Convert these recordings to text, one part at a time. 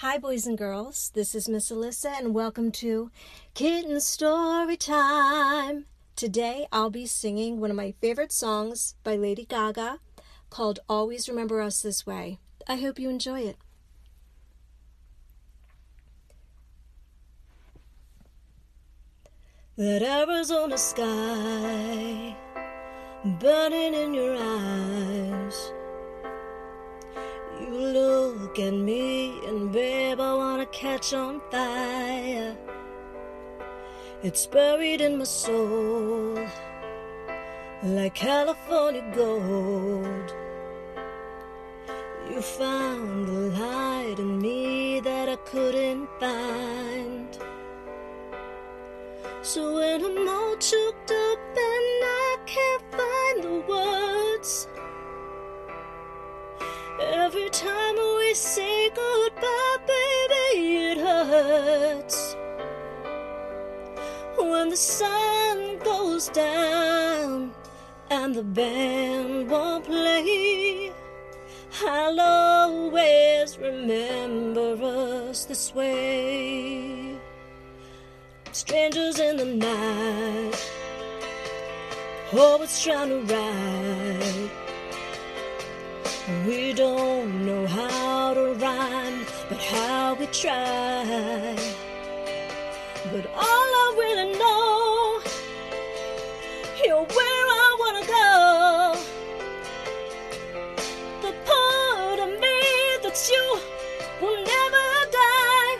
Hi, boys and girls. This is Miss Alyssa, and welcome to Kitten Story Time. Today, I'll be singing one of my favorite songs by Lady Gaga called Always Remember Us This Way. I hope you enjoy it. That Arizona sky burning in your eyes. You look at me and babe, I wanna catch on fire. It's buried in my soul like California gold. You found the light in me that I couldn't find. So when I'm all choked up and I can't find the words, every time we say goodbye, baby, it hurts. When the sun goes down and the band won't play, I'll always remember us this way. Strangers in the night, always trying to ride. We don't know how to rhyme, but how we try. But all I really know, you're where I wanna go. The part of me that's you will never die.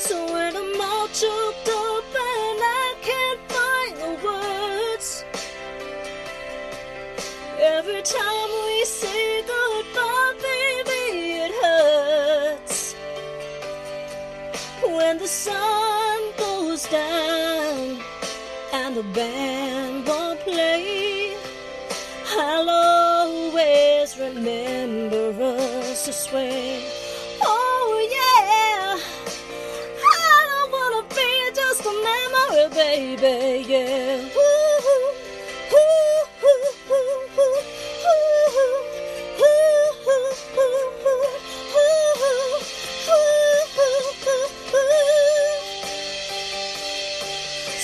So when I'm all choked up and I can't find the words, every time we say goodbye, baby, it hurts. When the sun goes down and the band won't play, I'll always remember us this way. Oh yeah, I don't wanna be just a memory, baby, yeah.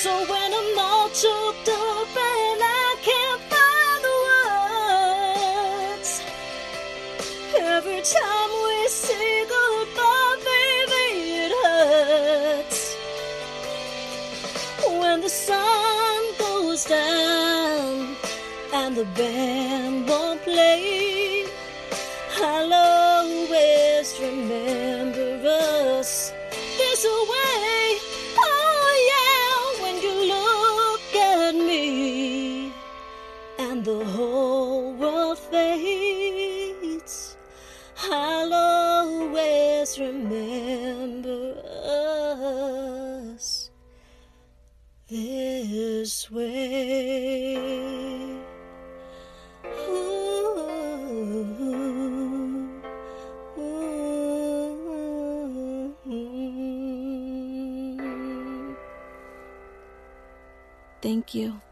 So when I'm all choked up and I can't find the words, every time we say goodbye, baby, it hurts. When the sun goes down and the band won't play, I'll always remember us this way. The whole world fades, I'll always remember us this way. Ooh, ooh, ooh. Thank you.